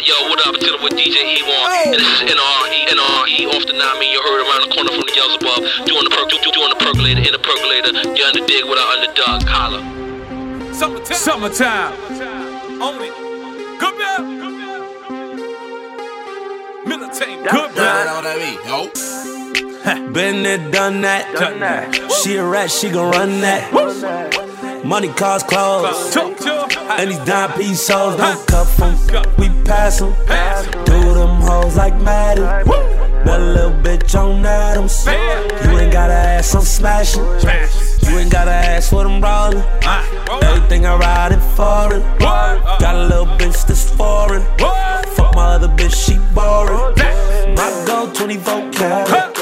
Yo, what up? Chillin' with DJ N.O.R.E. And this is N.R.E. Off the 9 you heard around the corner from the yells above. Doing the percolator, in the percolator. You underdig with our underdog collar. Summertime. Only. Good bell. Militant. Good bell. Been there, done that. She a rat, she gon' run that. Money, cars, clothes. And these dime piece souls, don't cuff them. We pass them. Do them hoes like Maddie. That little bitch on Adams. You ain't got a ass, I'm smashing. You ain't got a ass, what I'm rolling. Everything I ride in foreign. Got a little bitch that's foreign. Fuck my other bitch, she boring. My gold 24 karat.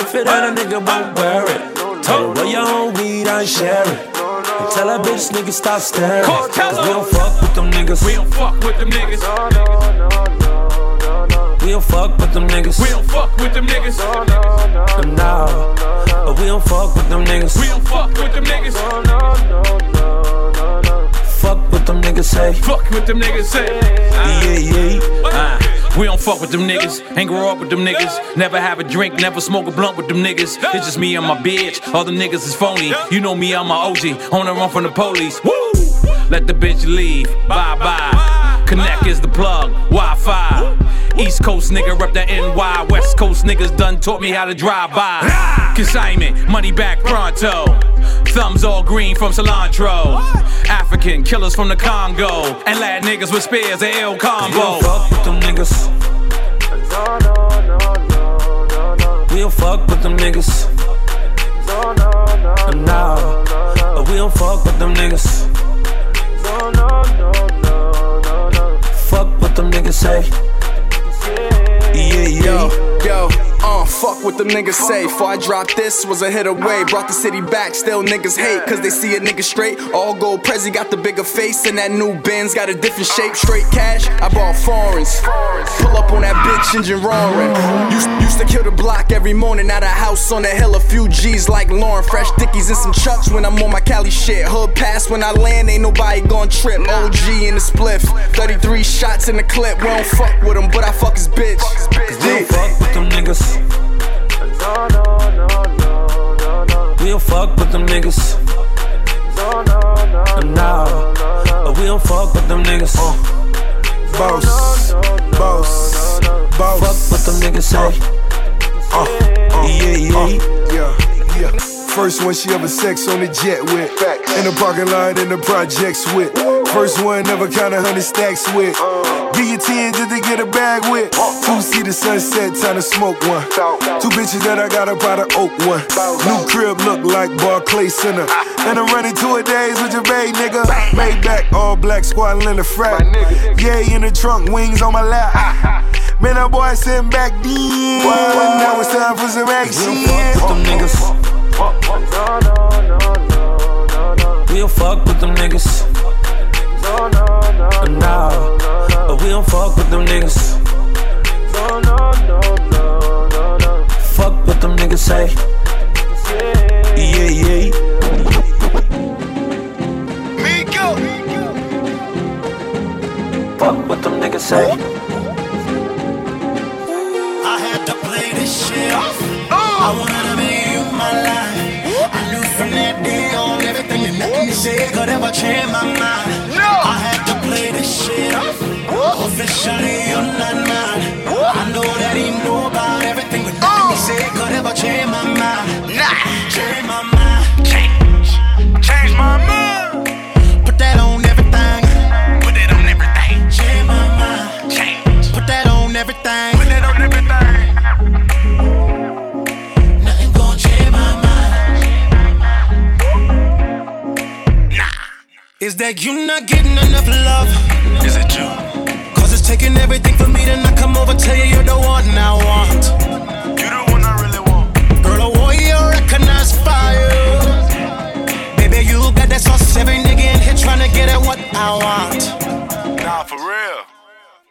If it ain't a nigga, won't wear it. Tell her, roll your own weed, I ain't share it. Tell that bitch nigga stop staring. Cause we don't fuck with them niggas. We don't fuck with them niggas. We don't fuck with them niggas. We don't fuck with them niggas. No, but we don't fuck with them niggas. We don't fuck with them niggas. Fuck with them niggas, hey. Fuck with them niggas, hey. We don't fuck with them niggas, ain't grow up with them niggas. Never have a drink, never smoke a blunt with them niggas. It's just me and my bitch, all them niggas is phony. You know me, I'm my OG, on the run from the police. Woo! Let the bitch leave, bye-bye. Connect is the plug, Wi-Fi. East Coast nigga rep the NY. West Coast niggas done taught me how to drive by. Consignment, money back pronto. Thumbs all green from cilantro. African killers from the Congo. And lad niggas with spears, they ill combo. We don't fuck with them niggas. We don't fuck with them niggas. No, but we don't fuck with them niggas. Fuck with them niggas, hey. Yo. Fuck what them niggas say. Before I dropped this, was a hit away. Brought the city back, still niggas hate. Cause they see a nigga straight. All gold Prezi got the bigger face. And that new Benz got a different shape. Straight cash, I bought foreigns. Pull up on that bitch, engine roaring. Used to kill the block every morning. Out of house on the hill, a few G's like Lauren. Fresh dickies and some chucks when I'm on my Cali shit. Hood pass when I land, ain't nobody gon' trip. OG in the spliff, 33 shots in the clip. We don't fuck with him, but I fuck his bitch. Cause we don't fuck with them niggas. We don't fuck with them niggas. No, but we don't fuck with them niggas. Boss. Fuck with them niggas, hey. First one she ever sex on the jet with. In the parking lot, in the projects with. First one never counted 100 stacks with. Give you 10 just to get a bag with. Two see the sunset, time to smoke one. Two bitches that I got up out of Oak one. New crib look like Barclay Center. And I'm running 2 days with your bae, nigga. Maybach, all black, squad in the frat. Yeah, in the trunk, wings on my lap. Man, that boy sitting back then. Now it's time for some action. We don't fuck with them niggas. We don't fuck with them niggas. No, but we don't fuck with them niggas. No. Fuck with them niggas, hey. Miko. Fuck with them niggas, hey. I had to play this shit. I wanted to be you, my life. I knew from that day on everything and nothing you said could ever change my mind. I had to play this shit off. Officially, you're not mine. I know that he knew about everything, but nothing he said could ever change my mind. Change my mind. Change my mind. Put that on everything. Put that on everything. Change my mind. Put that on everything. Put that on everything. Nothing gon' change my mind. Is that you not getting enough love? Is it you? Cause it's taking everything for me to not come over. Tell you you're the one I want. You're the one I really want. Girl, a warrior recognize fire. Baby, you got that sauce. Every nigga in here trying to get at what I want. Nah, for real.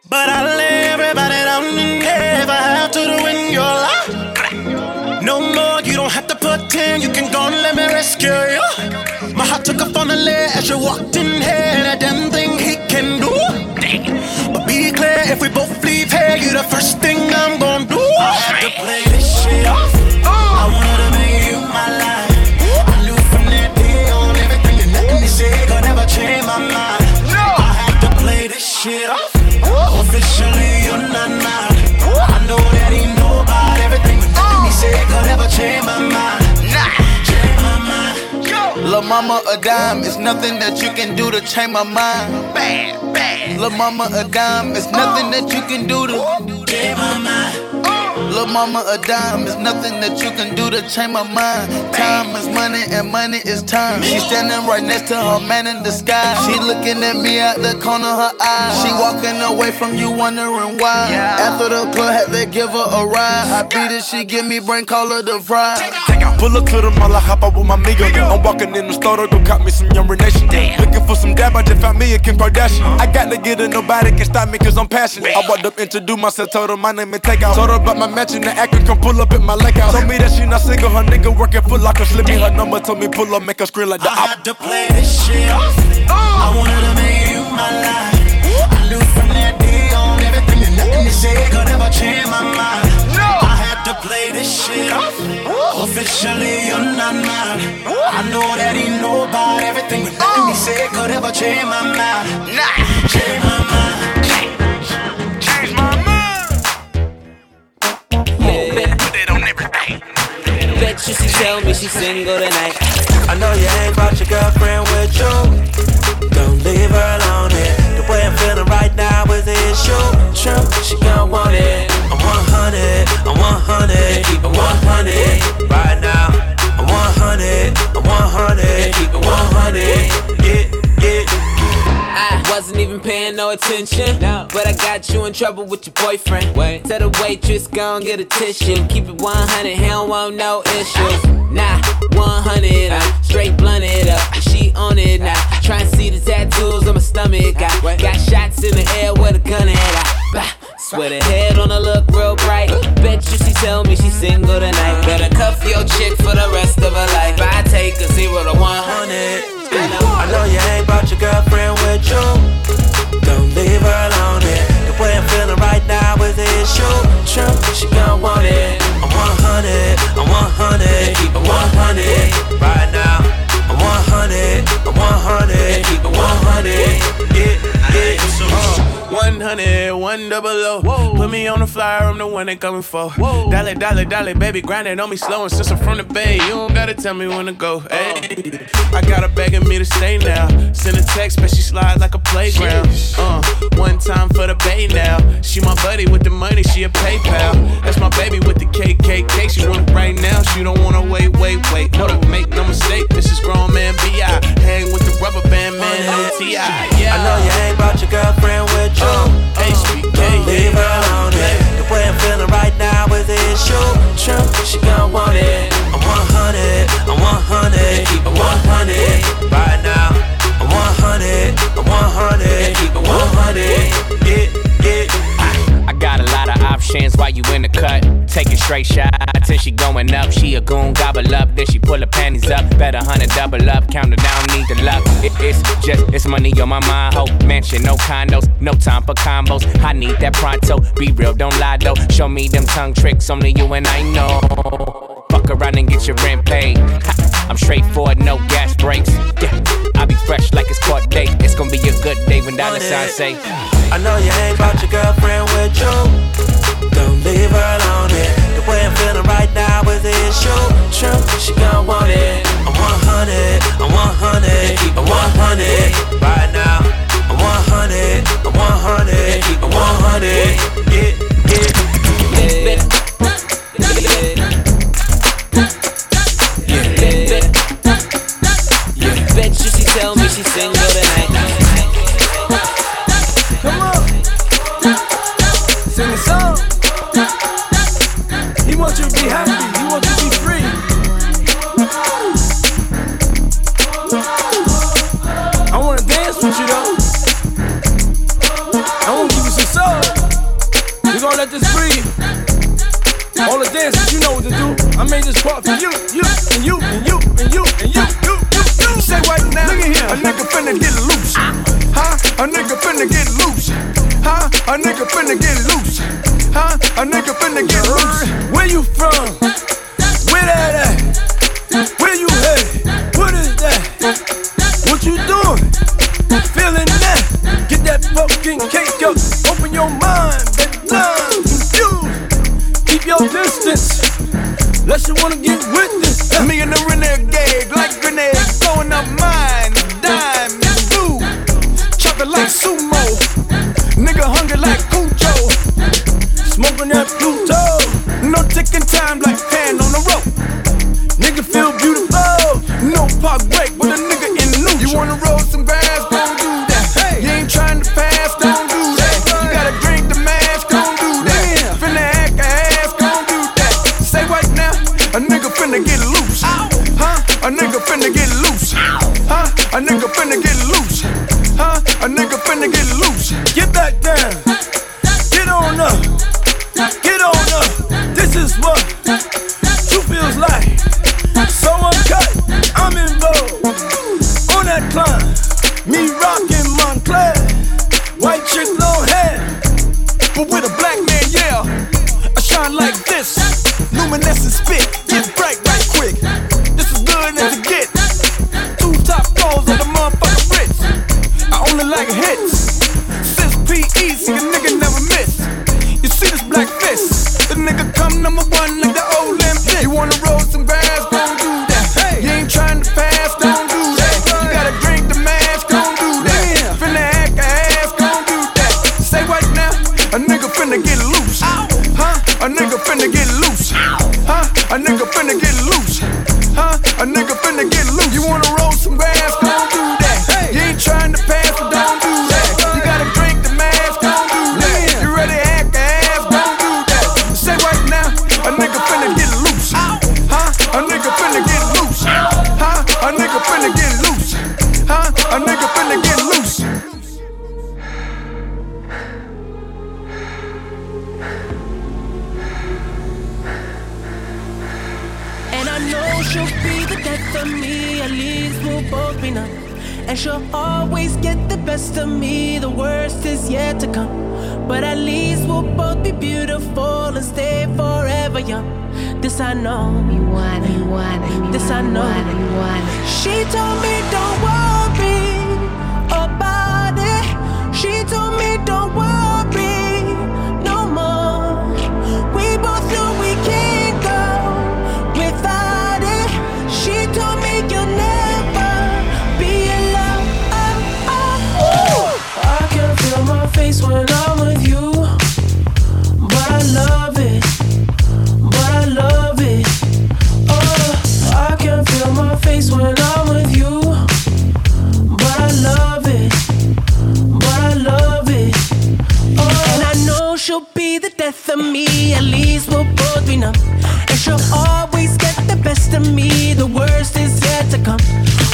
But I lay everybody down and care if I have to do in your life. No more, you don't have to pretend. You can go and let me rescue you. My heart took off on a lead as you walked in here. And that damn thing he can do. But be clear, If we both leave here, you the first thing I'm gonna do. I had to play this shit off. I wanted to make you my life. I knew from that day on everything and nothing they said could never change my mind. I had to play this shit off. Officially, you're not mine. I know that he know about everything, but nothing he said could ever change my mind. Lil' mama a dime, it's nothing that you can do to change my mind. Bad, bad. Lil' mama a dime, it's nothing that you can do to change my mind. Lil' mama a dime, it's nothing that you can do to change my mind. Time is money and money is time. She's standing right next to her man in the sky. She looking at me out the corner of her eye. She walking away from you wondering why. After the plug had to give her a ride. I beat it, she give me brain, call her the fry. Pull up to the mall, I hop out with my amigo. I'm walking in the store to go cop me some Young Renation. Looking for some dab, I just found me a Kim Kardashian. I got to get it, nobody can stop me cause I'm passionate. I walked up, introduced myself, told her my name and takeout. Told her about my match in the Akron, come pull up at my lake house. Told me that she not single, her nigga working Foot Locker. Slip me her number, told me pull up, make her scream like the I had to play this shit off. I wanted to make you my life. I knew from that day on everything and nothing they said could ever change my mind. To play this shit off. Officially, you're not mine. I know that he know about everything, but nothing he said could ever change my mind. Nah, change my mind. Change my mind. Yeah. Put it on everything. Bet you she tell me she's single tonight. I know you ain't brought your girlfriend with you. Don't leave her alone here. The way I'm feeling right now is an issue. True, she gon' want it. I'm 100, I'm 100, keep it 100 right now. I'm 100, I'm 100, keep it 100. Get. I wasn't even paying no attention, but I got you in trouble with your boyfriend. Tell the waitress gon' get a tissue. Keep it 100, he don't want no issues. Nah, 100, I'm straight blunted it up. She on it now. Try and see the tattoos on my stomach. Got shots in the air with a gun at her. Swear the head on her look real bright. Bet you she tell me she's single tonight. Better cuff your chick for the rest of her life. I take a 0 to 100. I know you ain't brought your girlfriend with you. Don't leave her alone here. The way I'm feeling right now is an issue. True, she gon' want it. I'm 100, I'm 100, keep it 100 right now. I'm 100, I'm 100, keep it 100, yeah. 100, one double O. Whoa. Put me on the flyer, I'm the one they coming for. Whoa. Dolly, dolly, dolly, baby, grindin' on me slow. And since I'm from the Bay, you don't gotta tell me when to go. Ay. I got her begging me to stay now. Send a text, but she slide like a playground. One time for the Bay now. She my buddy with the money, she a PayPal. That's my baby with the KKK. She want it right now, she don't wanna wait. Hold up, make no mistake, this is grown man B.I. Hang with the rubber band man, OTI. Yeah. I know you ain't brought your girlfriend with you. Don't leave her alone. The way I'm feeling right now is an issue. True, she gon' want it. I'm 100, I'm 100, keep it 100 right now. I'm 100, I'm 100, keep it 100. I got a lot of options while you in the cut. Taking straight shots till she going up. She a goon, gobble up, then she pull her panties up. Bet 100 double up, count it down, need the luck. It's money on my mind, hope mansion, no condos. No time for combos, I need that pronto. Be real, don't lie though, show me them tongue tricks. Only you and I know. Fuck around and get your rent paid. I'm straightforward, no gas breaks. I be fresh like it's court day. It's gonna be a good day when dollar signs say I know you ain't brought your girlfriend with you. Don't leave her alone here. The way I'm feeling right now is an issue. True, she gon' want it. I'm 100, I'm 100, keep it 100 right now. I'm 100, I'm 100, keep it 100. Yeah. Bet you she tell me she single tonight. I made this part for you. Say right now, look at here, a nigga finna get loose. Huh? A nigga finna get loose. huh? A nigga finna get loose, huh? A nigga finna get loose. Where you from? Where that at? Where you headed? What is that? What you doing? Feeling that? Get that fucking cake up. Open your mind, baby. Love, confused. Keep your distance. Unless you wanna get with this. Me and the renegade, like grenades, blowing up mine, dime, dude. Chopping like sumo, nigga hungry like Cucho, smoking that Pluto. No ticking time like hand on the rope. Nigga feel beautiful, no park break with a nigga in the neutral. You wanna roll some grass, don't do that. Hey. You ain't trying to pass, don't do that. You gotta drink the mask, don't do that. Finna act a ass, don't do that. Say right now. A nigga finna get loose, huh? A nigga finna get loose, huh? A nigga finna get loose, huh? A nigga finna get loose. Get back down, get on up, get on up. This is what you feels like. So uncut, I'm involved on that climb. Me rockin' Montclair, white chick, long hair, but with a black man, yeah. I shine like this. Luminescent spit, get bright right quick. This is good as it gets. Two top floors of the motherfucking Ritz. I only like hits. Since P.E., see a nigga never miss. You see this black fist, the nigga come number one like the Olympics. You wanna roll some grass, don't do that. You ain't trying to pass, don't do that. You gotta drink the mask, don't do that. Finna act a ass, don't do that. Say right now, a nigga finna get loose, huh? A nigga finna get loose, huh? A nigga finna get loose, huh? A nigga finna get loose. You wanna roll some grass? Don't do that. You ain't trying to pass, but don't do that. You gotta drink the mask? Don't do that. You ready to act the ass? Don't do that. Say right now, a nigga finna get loose, huh? A nigga finna get loose, huh? A nigga finna get loose, huh? A nigga finna get loose. No, she'll be the death of me, at least we'll both be numb. And she'll always get the best of me, the worst is yet to come. But at least we'll both be beautiful and stay forever young. This I know, this I know. She told me don't worry about it. She told me don't worry no more. We both know we can't go without. She told me you'll never be alone. I can feel my face when I'm with you, but I love it, but I love it. Oh, I can feel my face when I'm with you, but I love it, but I love it. Oh, and I know she'll be the death of me. At least we'll both be numb, and she'll always get the best of me, the worst is yet to come.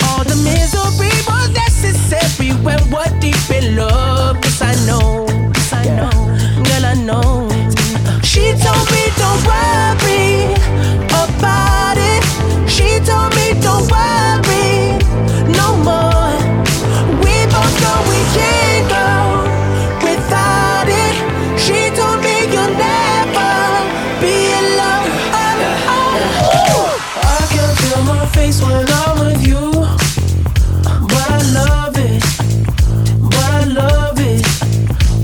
All the misery was necessary when we're deep in love. Yes, I know, yes, I know, girl, I know. She told me don't worry about it. She told me don't worry no more. We both know we can't go without it. She told me you'll never be alone. My face when I'm with you, but I love it, but I love it.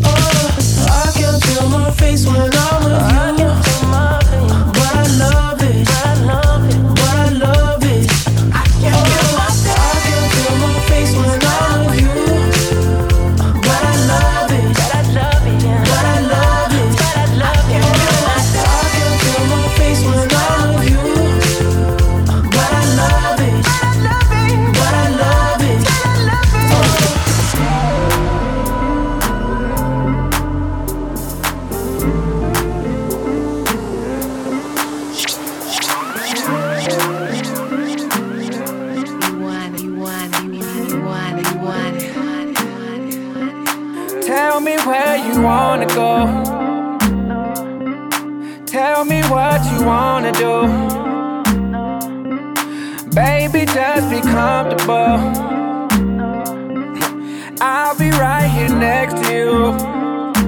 Oh, I can feel my face when I'm with you, but I love it, but I love it. I can feel my face when I'm with you, but I love it, but I love it. I can feel my face when I'm with you. Wanna go? Tell me what you wanna do. Baby, just be comfortable. I'll be right here next to you.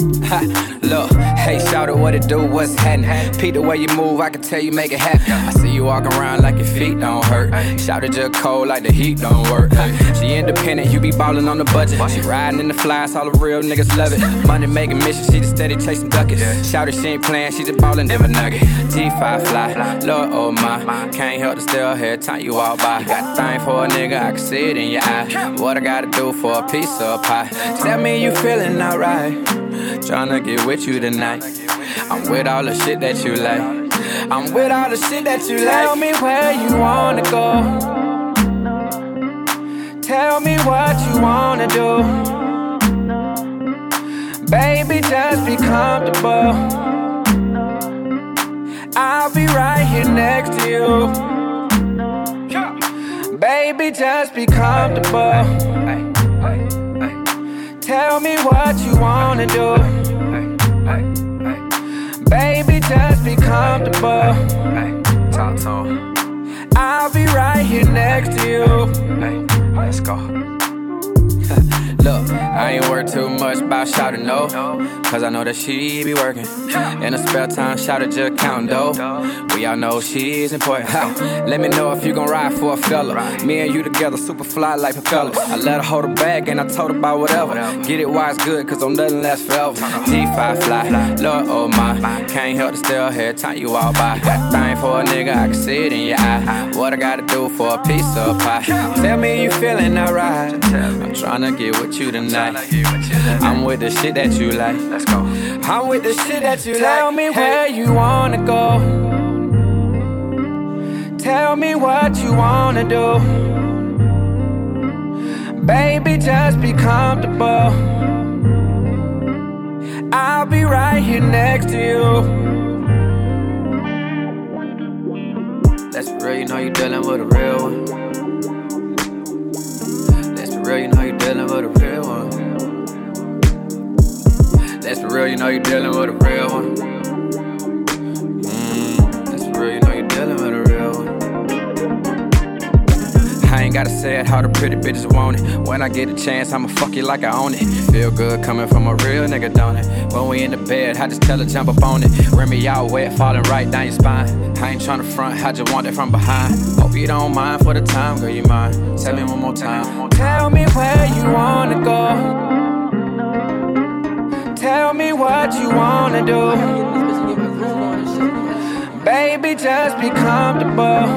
Look, hey, shout out what it do, what's happening? Peep the way you move, I can tell you make it happen. I see you walking around like your feet don't hurt. Shout out your cold like the heat don't work. She independent, you be ballin' on the budget. She riding in the flies, all the real niggas love it. Money making mission, she just steady chasing ducats. Shout out she ain't playing, she just ballin' them a nugget. G5 fly, Lord oh my. Can't help to still here, time you all by. You got a thing for a nigga, I can see it in your eye. What I gotta do for a piece of pie? Tell me you feelin' alright. Tryna get with you tonight. I'm with all the shit that you like. I'm with all the shit that you like. Tell me where you wanna go. Tell me what you wanna do. Baby, just be comfortable. I'll be right here next to you. Baby, just be comfortable. Tell me what you wanna do. Baby, just be comfortable. I'll be right here next to you. Let's go. Look, I ain't worried too much about shouting no, cause I know that she be working. In her spare time, shout at your count though. We all know she's important. Let me know if you gon' ride for a fella. Me and you together, super fly like propellers. I let her hold her bag and I told her about whatever. Get it why it's good, cause I'm nothing less forever. G5 fly, Lord oh my. Can't help to still here, time you all by. Got a thing for a nigga, I can see it in your eye. What I gotta do for a piece of pie? Tell me you feeling alright. I'm tryna get with you tonight. I'm with the shit that you like. Let's go. I'm with the shit that you like. Tell me where you wanna go. Tell me what you wanna do. Baby, just be comfortable. I'll be right here next to you. That's real, you know you're dealing with a real one. You know you're dealing with a real one. That's for real, you know you're dealing with a real one. That's for real, you know you're dealing with a real one. I ain't gotta say it, how the pretty bitches want it. When I get a chance, I'ma fuck you like I own it. Feel good coming from a real nigga, don't it? When we in the bed, I just tell her jump up on it. Remy y'all wet, falling right down your spine. I ain't tryna front, I just want it from behind. Hope you don't mind for the time, girl, you mind. Tell me one more time. Tell me where you wanna go. Tell me what you wanna do. Baby, just be comfortable.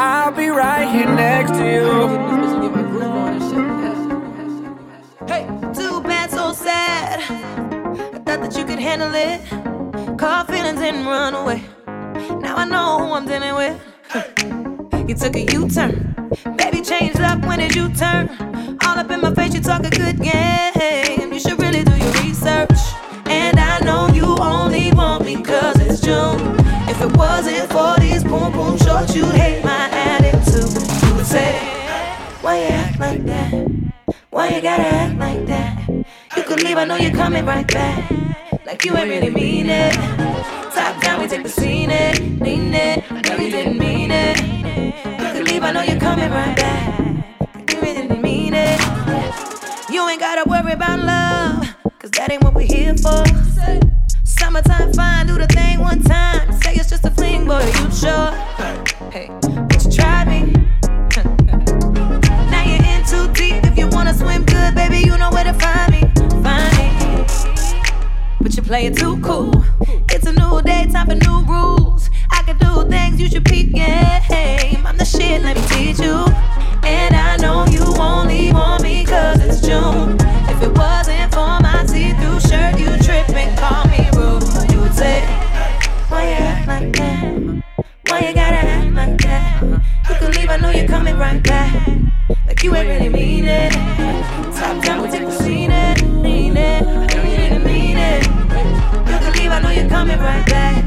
I'll be right here next to you. Hey, too bad, so sad. I thought that you could handle it. Call feelings and run away. Now I know who I'm dealing with. You took a U-turn. Baby, changed up, when did you turn? All up in my face, you talk a good game. You should really do your research. And I know you only want me cause it's June. If it wasn't for these boom boom shorts, you'd hate my attitude. You would say, why you act like that? Why you gotta act like that? You could leave, I know you're coming right back. Like you ain't really mean it. Top down, we take the scene, it, lean it. I know you didn't mean it. I know you're coming right back. You didn't mean it. You ain't gotta worry about love, cause that ain't what we're here for. Summertime fine, do the thing one time. Say it's just a fling, boy, you sure? Hey, but you tried me. Now you're in too deep. If you wanna swim good, baby, you know where to find me. Find me. But you're playing too cool. It's a new day, time for new rules. I can do things, you should peep game. I'm the shit, let me teach you. And I know you only want me cause it's June. If it wasn't for my see-through shirt, you trip and call me rude. You would say, why you act like that? Why you gotta act like that? You can leave, I know you're coming right back. Like you ain't really mean it. Top down, we take the scene, it, lean it. I know you didn't mean it. You can leave, I know you're coming right back.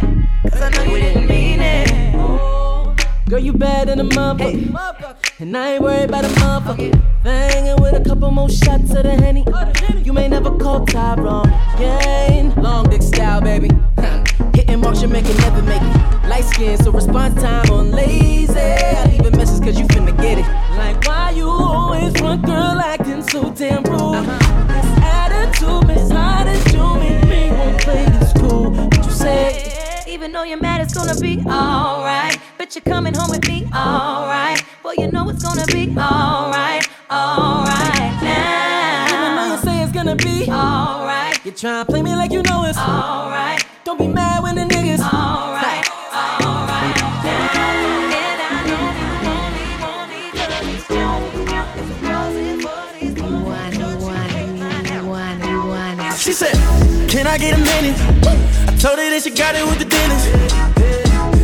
Cause I know you didn't mean it. Ooh. Girl, you bad in a motherfucker. Hey. And I ain't worried about a motherfucker. Banging with a couple more shots of the Henny. You may never call Tyrone again. Long dick style, baby. Hitting marks you make it, never make it. Light skin, so response time on lazy. I leave a message cause you finna get it. Like why you always run, girl, acting so damn rude. This attitude know you're mad, it's gonna be alright. But you're coming home with me, alright. Well, you know it's gonna be alright, alright now. You know mama say it's gonna be alright. You try to play me like you know it's alright. Don't be mad when the niggas alright, alright now. And I know you won't be good. It's just she said, can I get a minute? Told her that she got it with the dealers.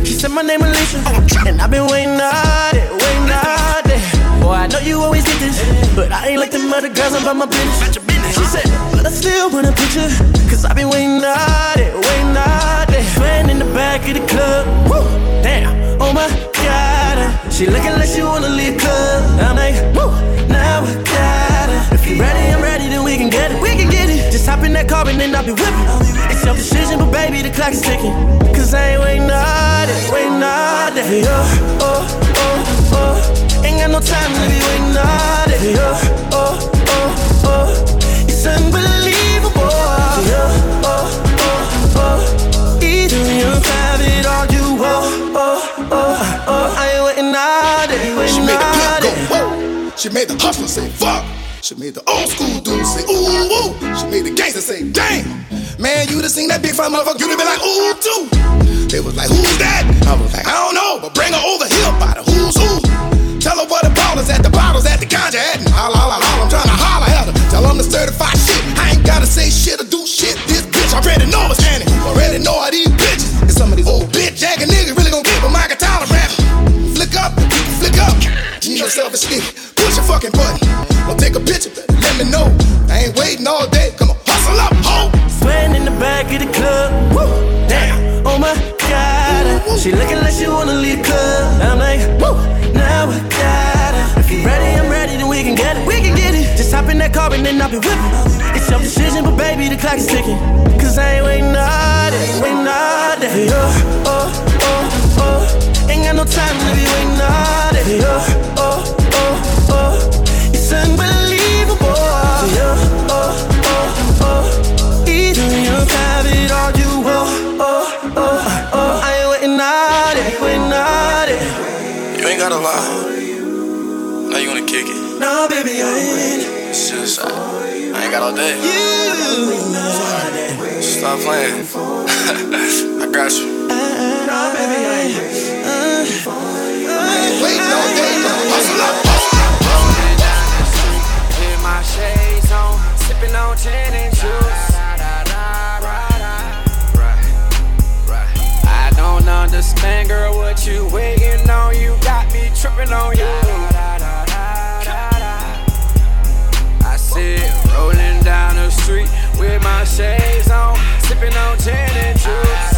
She said my name Alicia, and I've been waiting all day, waiting all day. Boy, I know you always get this, but I ain't like them other girls, I'm about my business. She said, but I still want a picture, cause I've been waiting all day, waiting all day. Ran in the back of the club, woo, damn, oh my God. She looking like she wanna leave club. I'm like, woo, now I got her. If you ready, I'm ready, then we can get it, we can get it. Just hop in that car and then I'll be whipping. It's your decision, but baby, the clock is ticking. Cause I ain't waiting all day, waiting all day. Oh, oh, oh, oh. Ain't got no time to be waiting all day. Oh, oh, oh, oh. It's unbelievable. Oh, oh, oh, oh. Either you have it or you won't. Oh, oh, oh, oh. I ain't waiting all day, waiting all day. She made the club go, whoa. She made the hustler say, fuck. She made the old school dude say, ooh, woo. She made the gangster say, damn. Man, you'd have seen that big fat motherfucker, you'd have been like, ooh, too. They was like, who's that? I was like, I don't know, but bring her over here by the who's who. Tell her where the ball is at, the bottle's at, the ganja at, and holla, holla, holla, I'm trying to holla at her. Tell her I'm the certified shit, I ain't gotta say shit or do shit, this bitch, I already know it's Annie. I already know how these bitches, and some of these old bitch jacking niggas really gon' get with my guitar rap. Flick up, flick up, you know selfish shit, push your fucking button, or take a picture, let me know, I ain't waiting all day, come on, hustle up, ho. In the back of the club, woo, damn, oh my God. She looking like she wanna leave the club. I'm like, woo, now I got her. If you ready, I'm ready, then we can get it, we can get it. Just hop in that car and then I'll be whipping. It's your decision, but baby, the clock is ticking. Cause I ain't waiting all day, waiting all day. Oh, oh, oh, oh. Ain't got no time to be waiting all day. Oh, oh, oh, oh. It's unbelievable. Oh, oh, oh, oh. Either you have it or you won't. Oh, oh, oh. I ain't waiting all day, waiting all day. You ain't gotta lie. Now you wanna kick it. No, baby, I ain't. It's just, I ain't got all day. You. Stop playing. I got you. No, baby, I ain't. I ain't waiting all day, though. Hustle up, hustle up. With my shades on, sipping on gin and juice. Understand, girl, what you waiting on? You got me tripping on you. I said, rolling down the street with my shades on, sipping on gin and juice.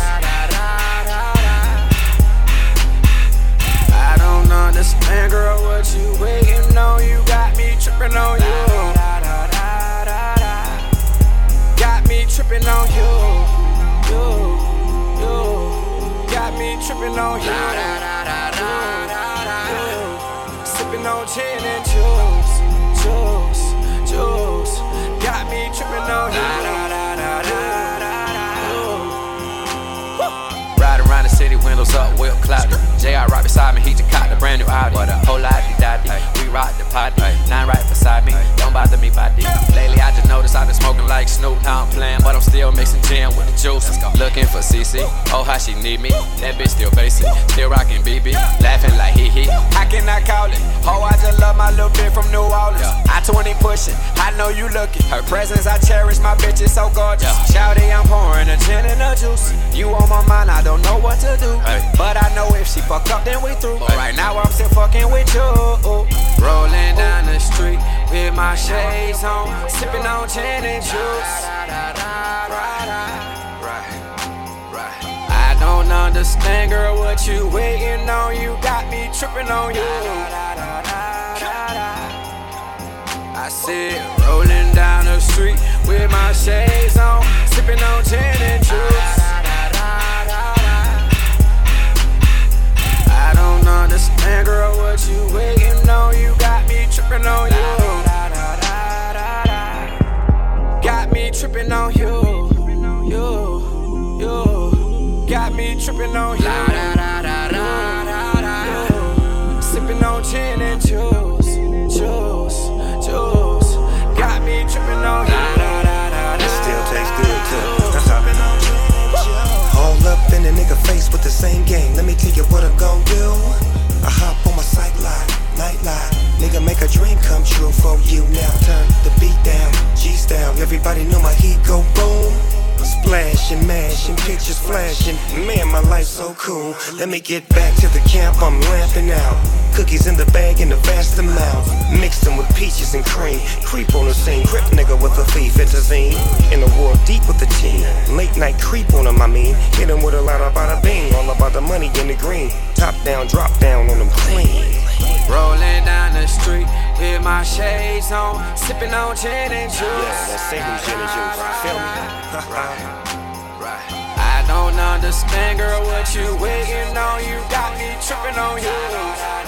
I don't understand, girl, what you waiting on? You got me tripping on you. Got me tripping on you. Got me tripping on you. Sipping on gin and juice, juice, juice. Got me tripping on you. Ride around the city, windows up, whip clout. J.R. right beside me, he just caught the brand new Audi. Whole lot of daddy, we rock the party. Nine right beside me, don't bother me by D. Lately I just noticed I've been smoking like Snoop. Now I'm playing, but I'm still mixing gin with the juice. Looking for CC, oh how she need me. That bitch still basic, still rocking BB. Laughing like hee hee, I cannot call it. Oh, I just love my little bitch from New Orleans. I-20 pushing, I know you looking. Her presence I cherish, my bitch is so gorgeous. Shouty, I'm pouring a gin and a juice. You on my mind, I don't know what to do. But I know if she fucked up, then we through. Right now I'm still fucking with you. Rolling down the street with my shades on, sipping on gin and juice. I don't understand, girl, what you waiting on? You got me tripping on you. I said, rolling down the street with my shades on, sipping on gin and juice. I don't understand, girl, what you waiting on? You got me tripping on you. Got me tripping on you. You, you, got me tripping on you. La da da da da da da. Sipping on gin and juice, juice, juice. Got me tripping on you. La da da da da. It still tastes good too. I'm sipping on gin and juice. All up in the nigga face with the same game. Let me tell you what I'm gon' do. I hop on my psych line, night line. Nigga make a dream come true for you. Now turn the beat down, G's down. Everybody know my heat go boom. Splashing, mashing, pictures flashing. Man, my life's so cool. Let me get back to the camp, I'm laughing out. Cookies in the bag in a vast amount. Mixed them with peaches and cream. Creep on the scene, grip nigga with a thief. It's a zine, in the world deep with the team. Late night creep on them, I mean. Hit them with a lot of bada bing. All about the money in the green. Top down, drop down on them clean. Rolling down the street with my shades on, sipping on gin and juice. Yeah, that's saving gin and juice. Feel me? Right. I don't understand, girl, what you waiting on. You got me tripping on you.